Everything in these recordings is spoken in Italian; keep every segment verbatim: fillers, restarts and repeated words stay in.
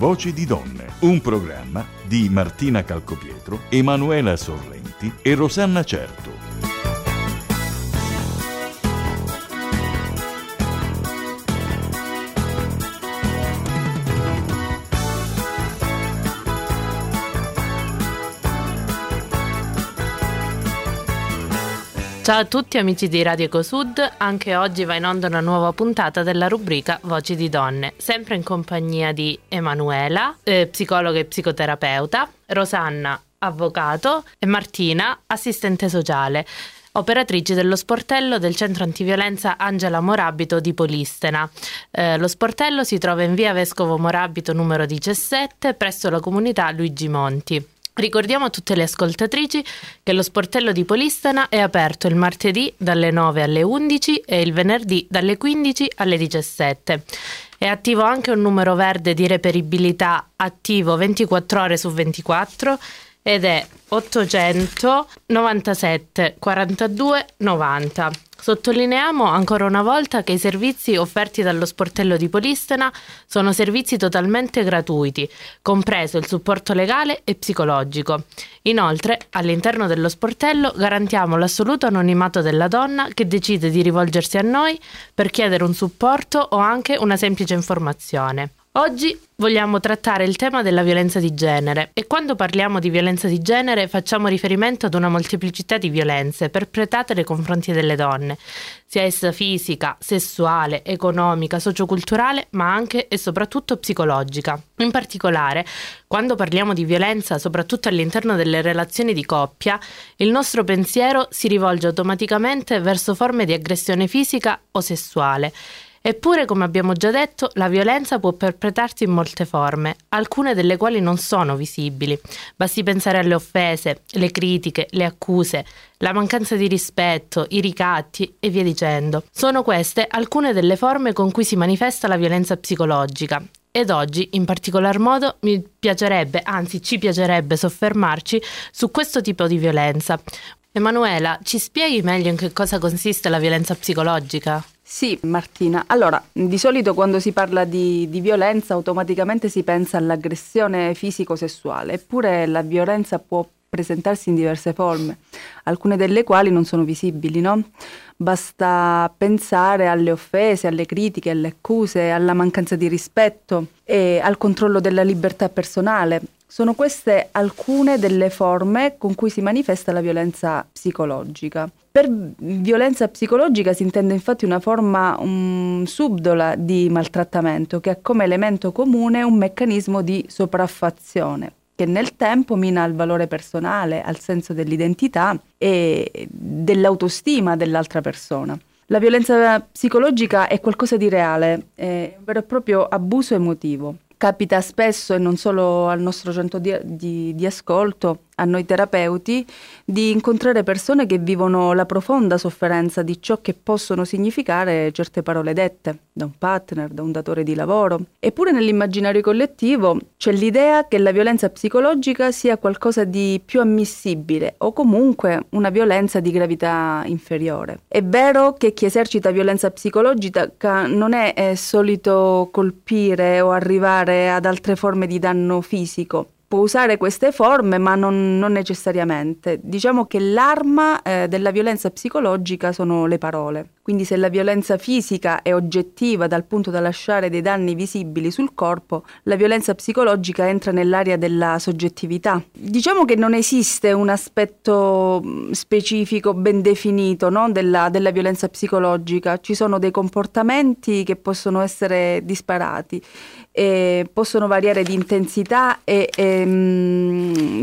Voci di donne, un programma di Martina Calcopietro, Emanuela Sorrenti e Rosanna Certo. Ciao a tutti amici di Radio Ecosud, anche oggi va in onda una nuova puntata della rubrica Voci di donne, sempre in compagnia di Emanuela, eh, psicologa e psicoterapeuta, Rosanna, avvocato, e Martina, assistente sociale, operatrici dello sportello del centro antiviolenza Angela Morabito di Polistena. Eh, lo sportello si trova in via Vescovo Morabito numero diciassette presso la comunità Luigi Monti. Ricordiamo a tutte le ascoltatrici che lo sportello di Polistena è aperto il martedì dalle nove alle undici e il venerdì dalle quindici alle diciassette. È attivo anche un numero verde di reperibilità attivo ventiquattro ore su ventiquattro ed è ottocentonovantasette quarantadue novanta. Sottolineiamo ancora una volta che i servizi offerti dallo sportello di Polistena sono servizi totalmente gratuiti, compreso il supporto legale e psicologico. Inoltre, all'interno dello sportello garantiamo l'assoluto anonimato della donna che decide di rivolgersi a noi per chiedere un supporto o anche una semplice informazione. Oggi vogliamo trattare il tema della violenza di genere e quando parliamo di violenza di genere facciamo riferimento ad una molteplicità di violenze perpetrate nei confronti delle donne, sia essa fisica, sessuale, economica, socioculturale, ma anche e soprattutto psicologica. In particolare, quando parliamo di violenza, soprattutto all'interno delle relazioni di coppia, il nostro pensiero si rivolge automaticamente verso forme di aggressione fisica o sessuale. Eppure, come abbiamo già detto, la violenza può perpetrarsi in molte forme, alcune delle quali non sono visibili. Basti pensare alle offese, le critiche, le accuse, la mancanza di rispetto, i ricatti e via dicendo. Sono queste alcune delle forme con cui si manifesta la violenza psicologica. Ed oggi, in particolar modo, mi piacerebbe, anzi ci piacerebbe soffermarci su questo tipo di violenza. Emanuela, ci spieghi meglio in che cosa consiste la violenza psicologica? Sì, Martina. Allora, di solito quando si parla di, di violenza automaticamente si pensa all'aggressione fisico-sessuale, eppure la violenza può presentarsi in diverse forme, alcune delle quali non sono visibili, no? Basta pensare alle offese, alle critiche, alle accuse, alla mancanza di rispetto e al controllo della libertà personale. Sono queste alcune delle forme con cui si manifesta la violenza psicologica. Per violenza psicologica si intende infatti una forma um, subdola di maltrattamento che ha come elemento comune un meccanismo di sopraffazione che nel tempo mina il valore personale, al senso dell'identità e dell'autostima dell'altra persona. La violenza psicologica è qualcosa di reale, è un vero e proprio abuso emotivo. Capita spesso, e non solo al nostro centro di, di, di ascolto, a noi terapeuti, di incontrare persone che vivono la profonda sofferenza di ciò che possono significare certe parole dette da un partner, da un datore di lavoro. Eppure nell'immaginario collettivo c'è l'idea che la violenza psicologica sia qualcosa di più ammissibile o comunque una violenza di gravità inferiore. È vero che chi esercita violenza psicologica non è, è solito colpire o arrivare ad altre forme di danno fisico. Può usare queste forme, ma non, non necessariamente. Diciamo che l'arma eh, della violenza psicologica sono le parole. Quindi se la violenza fisica è oggettiva dal punto da lasciare dei danni visibili sul corpo, la violenza psicologica entra nell'area della soggettività. Diciamo che non esiste un aspetto specifico ben definito, no, della, della violenza psicologica. Ci sono dei comportamenti che possono essere disparati, e possono variare di intensità e, e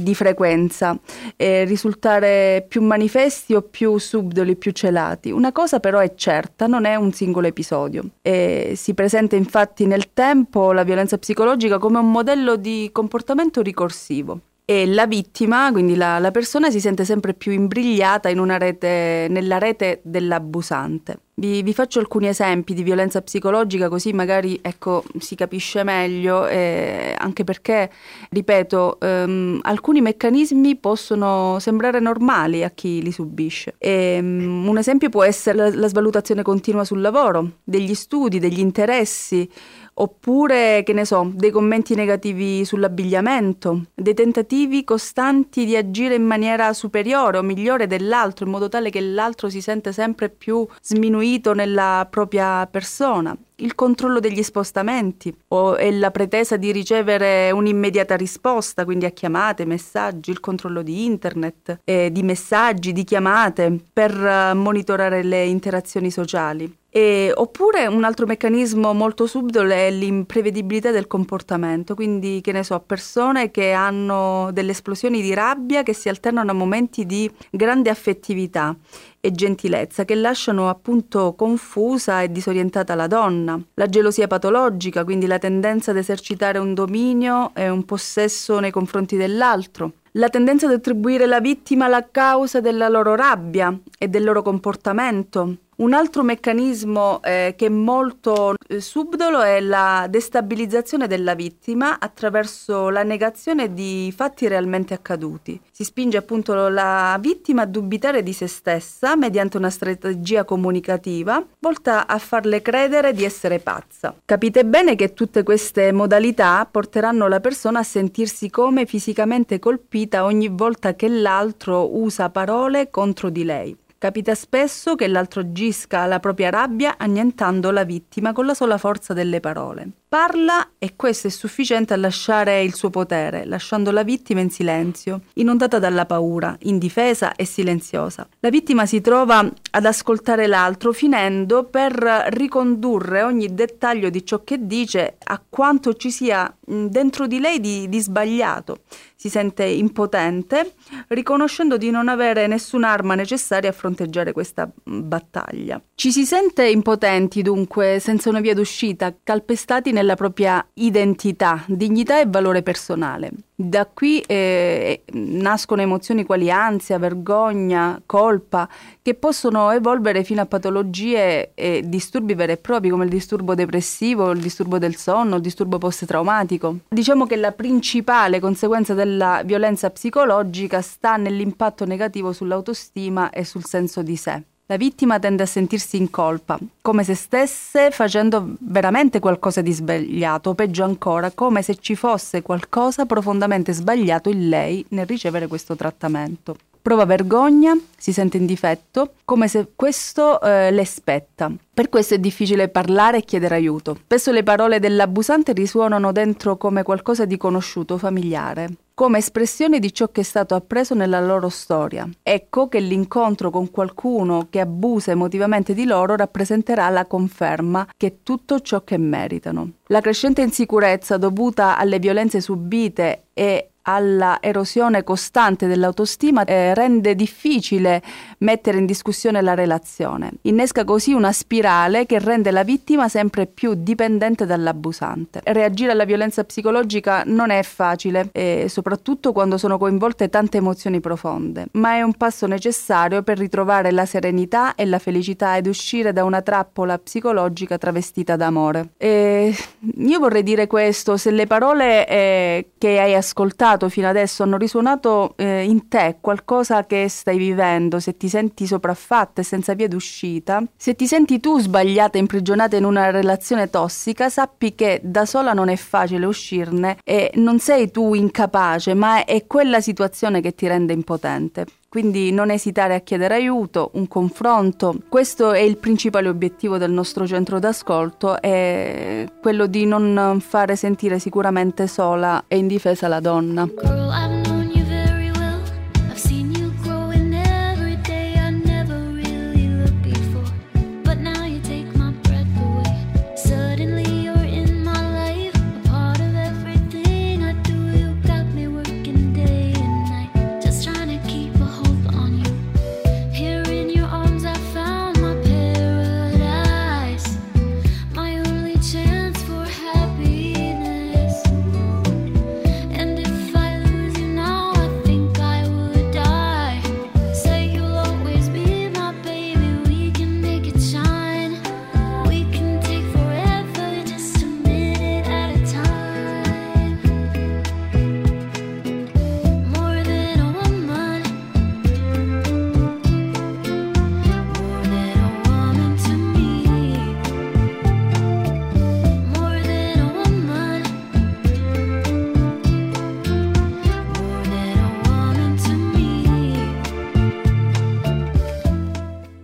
di frequenza, eh, risultare più manifesti o più subdoli, più celati. Una cosa però è certa, non è un singolo episodio. Eh, si presenta infatti nel tempo la violenza psicologica come un modello di comportamento ricorsivo e la vittima, quindi la, la persona, si sente sempre più imbrigliata in una rete, nella rete dell'abusante. Vi, vi faccio alcuni esempi di violenza psicologica, così magari ecco si capisce meglio, eh, anche perché, ripeto, ehm, alcuni meccanismi possono sembrare normali a chi li subisce. E, um, un esempio può essere la, la svalutazione continua sul lavoro, degli studi, degli interessi oppure, che ne so, dei commenti negativi sull'abbigliamento, dei tentativi costanti di agire in maniera superiore o migliore dell'altro, in modo tale che l'altro si sente sempre più sminuito nella propria persona, il controllo degli spostamenti o, e la pretesa di ricevere un'immediata risposta, quindi a chiamate, messaggi, il controllo di internet, eh, di messaggi, di chiamate per uh, monitorare le interazioni sociali. E, oppure un altro meccanismo molto subdolo è l'imprevedibilità del comportamento, quindi che ne so, persone che hanno delle esplosioni di rabbia che si alternano a momenti di grande affettività e gentilezza che lasciano appunto confusa e disorientata la donna. La gelosia patologica, quindi la tendenza ad esercitare un dominio e un possesso nei confronti dell'altro. La tendenza ad attribuire alla vittima la causa della loro rabbia e del loro comportamento. Un altro meccanismo eh, che è molto eh, subdolo è la destabilizzazione della vittima attraverso la negazione di fatti realmente accaduti. Si spinge appunto la vittima a dubitare di se stessa mediante una strategia comunicativa volta a farle credere di essere pazza. Capite bene che tutte queste modalità porteranno la persona a sentirsi come fisicamente colpita ogni volta che l'altro usa parole contro di lei. Capita spesso che l'altro agisca la propria rabbia annientando la vittima con la sola forza delle parole. Parla e questo è sufficiente a lasciare il suo potere, lasciando la vittima in silenzio, inondata dalla paura, indifesa e silenziosa. La vittima si trova ad ascoltare l'altro finendo per ricondurre ogni dettaglio di ciò che dice a quanto ci sia dentro di lei di, di sbagliato. Si sente impotente, riconoscendo di non avere nessun'arma necessaria a fronteggiare questa battaglia. Ci si sente impotenti, dunque, senza una via d'uscita, calpestati nella propria identità, dignità e valore personale. Da qui eh, nascono emozioni quali ansia, vergogna, colpa, che possono evolvere fino a patologie e disturbi veri e propri come il disturbo depressivo, il disturbo del sonno, il disturbo post-traumatico. Diciamo che la principale conseguenza della violenza psicologica sta nell'impatto negativo sull'autostima e sul senso di sé. La vittima tende a sentirsi in colpa, come se stesse facendo veramente qualcosa di sbagliato, o peggio ancora, come se ci fosse qualcosa profondamente sbagliato in lei nel ricevere questo trattamento. Prova vergogna, si sente in difetto, come se questo eh, le spetta. Per questo è difficile parlare e chiedere aiuto. Spesso le parole dell'abusante risuonano dentro come qualcosa di conosciuto, familiare, come espressione di ciò che è stato appreso nella loro storia. Ecco che l'incontro con qualcuno che abusa emotivamente di loro rappresenterà la conferma che è tutto ciò che meritano. La crescente insicurezza dovuta alle violenze subite e alla erosione costante dell'autostima eh, rende difficile mettere in discussione la relazione. Innesca così una spirale che rende la vittima sempre più dipendente dall'abusante. Reagire alla violenza psicologica non è facile, eh, soprattutto quando sono coinvolte tante emozioni profonde, ma è un passo necessario per ritrovare la serenità e la felicità ed uscire da una trappola psicologica travestita d'amore. E io vorrei dire questo: se le parole eh, che hai ascoltato fino adesso hanno risuonato eh, in te qualcosa che stai vivendo, se ti senti sopraffatta e senza via d'uscita, se ti senti tu sbagliata e imprigionata in una relazione tossica, sappi che da sola non è facile uscirne e non sei tu incapace, ma è quella situazione che ti rende impotente. Quindi non esitare a chiedere aiuto, un confronto. Questo è il principale obiettivo del nostro centro d'ascolto, è quello di non fare sentire sicuramente sola e indifesa la donna.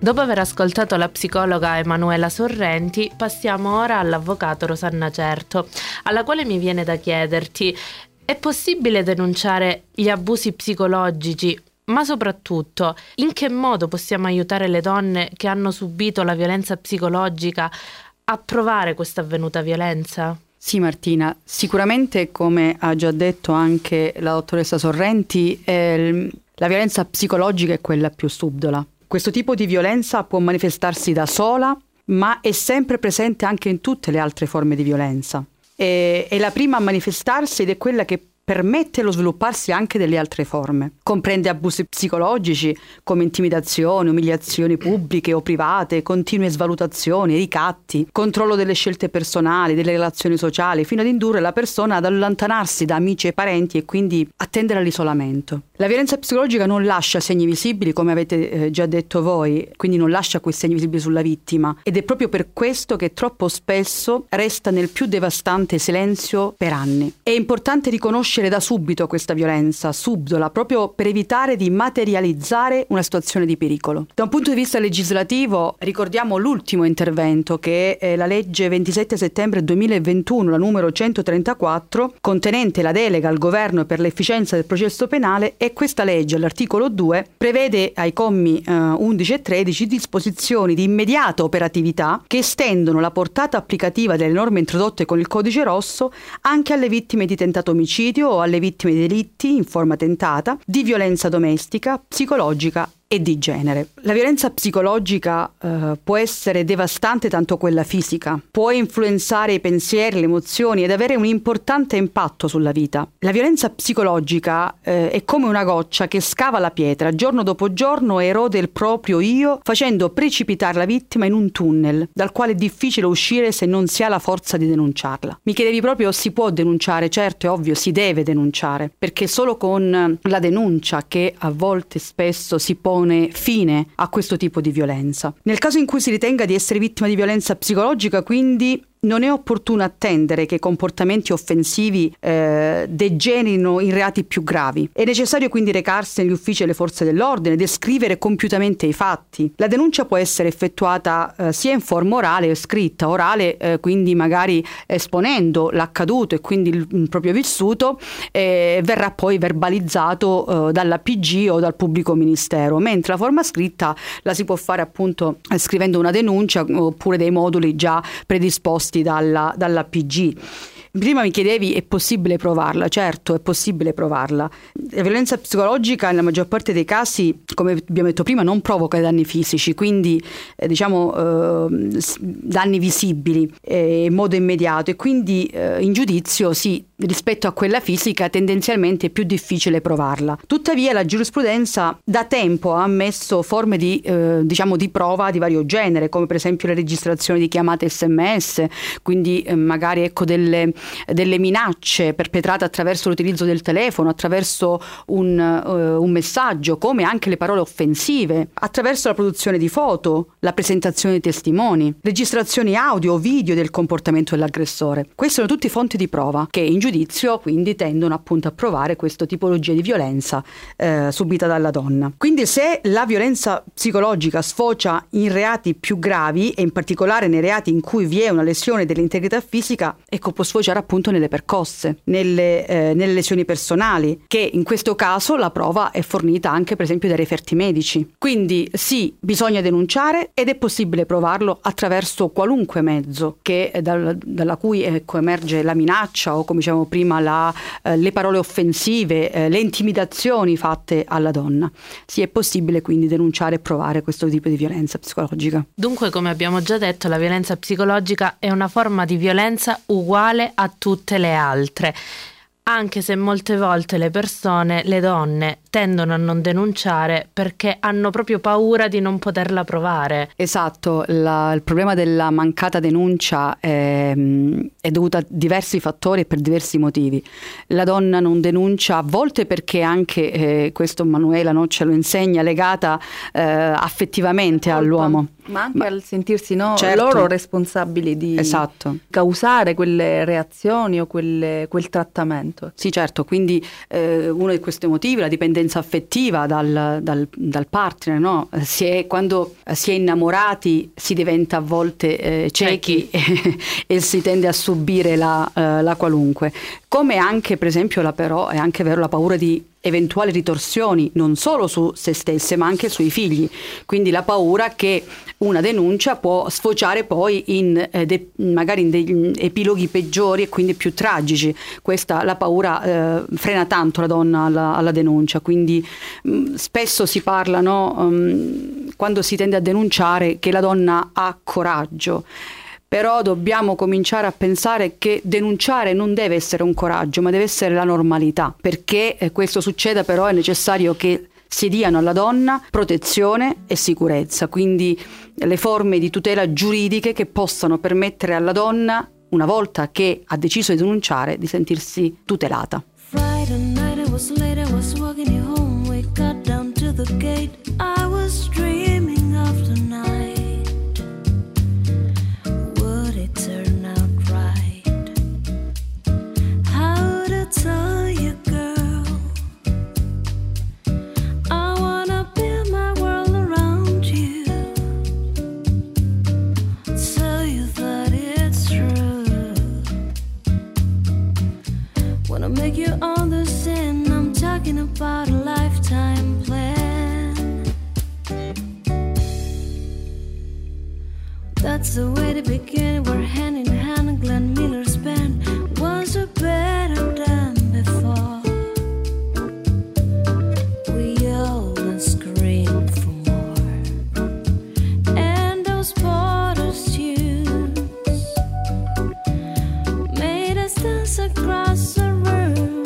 Dopo aver ascoltato la psicologa Emanuela Sorrenti, passiamo ora all'avvocato Rosanna Certo, alla quale mi viene da chiederti: è possibile denunciare gli abusi psicologici? Ma soprattutto, in che modo possiamo aiutare le donne che hanno subito la violenza psicologica a provare questa avvenuta violenza? Sì, Martina, sicuramente, come ha già detto anche la dottoressa Sorrenti, eh, la violenza psicologica è quella più subdola. Questo tipo di violenza può manifestarsi da sola, ma è sempre presente anche in tutte le altre forme di violenza. E, è la prima a manifestarsi ed è quella che permette lo svilupparsi anche delle altre forme. Comprende abusi psicologici come intimidazioni, umiliazioni pubbliche o private, continue svalutazioni, ricatti, controllo delle scelte personali, delle relazioni sociali, fino ad indurre la persona ad allontanarsi da amici e parenti e quindi a tendere all'isolamento. La violenza psicologica non lascia segni visibili, come avete eh, già detto voi, quindi non lascia quei segni visibili sulla vittima, ed è proprio per questo che troppo spesso resta nel più devastante silenzio per anni. È importante riconoscere da subito questa violenza subdola, proprio per evitare di materializzare una situazione di pericolo. Da un punto di vista legislativo, ricordiamo l'ultimo intervento, che è la legge ventisette settembre duemilaventuno, la numero centotrentaquattro, contenente la delega al governo per l'efficienza del processo penale, e questa legge, all'articolo due, prevede ai commi eh, undici e tredici disposizioni di immediata operatività che estendono la portata applicativa delle norme introdotte con il codice rosso anche alle vittime di tentato omicidio o alle vittime di delitti in forma tentata, di violenza domestica, psicologica e di genere. La violenza psicologica eh, può essere devastante tanto quella fisica, può influenzare i pensieri, le emozioni ed avere un importante impatto sulla vita. La violenza psicologica eh, è come una goccia che scava la pietra, giorno dopo giorno erode il proprio io, facendo precipitare la vittima in un tunnel dal quale è difficile uscire se non si ha la forza di denunciarla. Mi chiedevi proprio: si può denunciare? Certo, è ovvio, si deve denunciare, perché solo con la denuncia che a volte spesso si pone fine a questo tipo di violenza. Nel caso in cui si ritenga di essere vittima di violenza psicologica, quindi, non è opportuno attendere che comportamenti offensivi eh, degenerino in reati più gravi. È necessario quindi recarsi negli uffici delle forze dell'ordine, descrivere compiutamente i fatti. La denuncia può essere effettuata eh, sia in forma orale o scritta. Orale, eh, quindi magari esponendo l'accaduto e quindi il, il proprio vissuto, eh, verrà poi verbalizzato eh, dalla P G o dal pubblico ministero, mentre la forma scritta la si può fare appunto eh, scrivendo una denuncia oppure dei moduli già predisposti Dalla, dalla P G. Prima mi chiedevi: è possibile provarla? Certo, è possibile provarla. La violenza psicologica, nella maggior parte dei casi, come abbiamo detto prima, non provoca danni fisici, quindi eh, diciamo eh, danni visibili eh, in modo immediato, e quindi eh, in giudizio sì, rispetto a quella fisica tendenzialmente è più difficile provarla. Tuttavia la giurisprudenza da tempo ha ammesso forme di eh, diciamo di prova di vario genere, come per esempio la registrazione di chiamate S M S, quindi eh, magari ecco delle delle minacce perpetrate attraverso l'utilizzo del telefono, attraverso un, uh, un messaggio, come anche le parole offensive, attraverso la produzione di foto, la presentazione di testimoni, registrazioni audio o video del comportamento dell'aggressore. Queste sono tutte fonti di prova che in giudizio quindi tendono appunto a provare questa tipologia di violenza eh, subita dalla donna. Quindi, se la violenza psicologica sfocia in reati più gravi e in particolare nei reati in cui vi è una lesione dell'integrità fisica, ecco, può sfociare appunto nelle percosse, nelle, eh, nelle lesioni personali, che in questo caso la prova è fornita anche per esempio dai referti medici. Quindi sì, bisogna denunciare ed è possibile provarlo attraverso qualunque mezzo che, dal, dalla cui ecco, emerge la minaccia o, come dicevamo prima, la, eh, le parole offensive, eh, le intimidazioni fatte alla donna. Sì, è possibile quindi denunciare e provare questo tipo di violenza psicologica. Dunque, come abbiamo già detto, la violenza psicologica è una forma di violenza uguale a tutte le altre, anche se molte volte le persone, le donne, tendono a non denunciare perché hanno proprio paura di non poterla provare. Esatto, la, il problema della mancata denuncia è, è dovuta a diversi fattori e per diversi motivi. La donna non denuncia a volte perché anche, eh, questo Manuela no, ce lo insegna, legata eh, affettivamente all'uomo. Ma anche Ma, al sentirsi no, certo, loro responsabili di esatto. causare quelle reazioni o quelle, quel trattamento. Sì, certo, quindi eh, uno di questi motivi, la dipendenza dipendenza affettiva dal, dal, dal partner, no? Si è, quando si è innamorati si diventa a volte eh, ciechi e, e si tende a subire la, eh, la qualunque. Come anche, per esempio, la, però è anche vero la paura di eventuali ritorsioni non solo su se stesse ma anche sui figli, quindi la paura che una denuncia può sfociare poi in eh, de, magari in degli epiloghi peggiori e quindi più tragici. Questa la paura eh, frena tanto la donna alla, alla denuncia, quindi mh, spesso si parla, no, um, quando si tende a denunciare, che la donna ha coraggio. Però dobbiamo cominciare a pensare che denunciare non deve essere un coraggio, ma deve essere la normalità. Perché questo succeda, però, è necessario che si diano alla donna protezione e sicurezza, quindi le forme di tutela giuridiche che possano permettere alla donna, una volta che ha deciso di denunciare, di sentirsi tutelata. Tell you, girl, I wanna build my world around you. Tell you that it's true. Wanna make you understand. I'm talking about a lifetime plan. That's the way to begin. We're hand in hand. Glenn Miller's band was a better day. Across the room,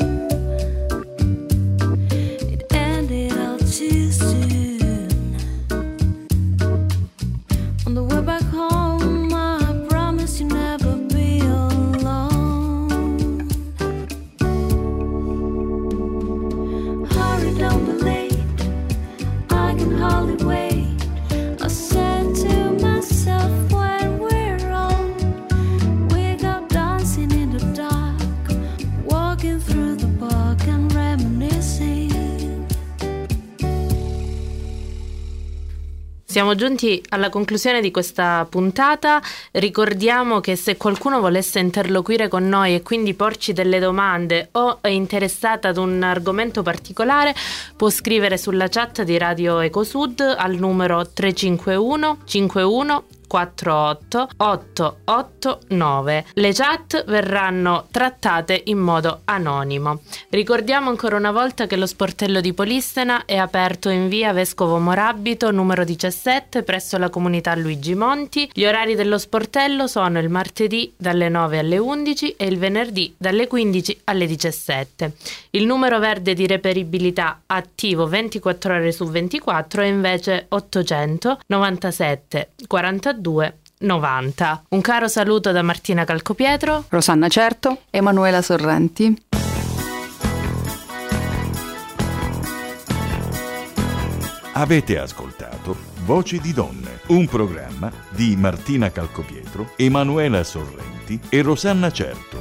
it ended all too soon. On the way back home, I promise you'll never be alone. Hurry, don't be late. I can hardly wait. I said to myself. Siamo giunti alla conclusione di questa puntata. Ricordiamo che se qualcuno volesse interloquire con noi e quindi porci delle domande o è interessata ad un argomento particolare, può scrivere sulla chat di Radio Ecosud al numero tre cinque uno cinque uno quattro otto otto otto nove. Le chat verranno trattate in modo anonimo. Ricordiamo ancora una volta che lo sportello di Polistena è aperto in via Vescovo Morabito numero diciassette presso la comunità Luigi Monti. Gli orari dello sportello sono il martedì dalle nove alle undici e il venerdì dalle quindici alle diciassette. Il numero verde di reperibilità attivo ventiquattro ore su ventiquattro è invece ottocentonovantasette quarantadue novanta. Un caro saluto da Martina Calcopietro, Rosanna Certo, Emanuela Sorrenti. Avete ascoltato Voci di donne, un programma di Martina Calcopietro, Emanuela Sorrenti e Rosanna Certo.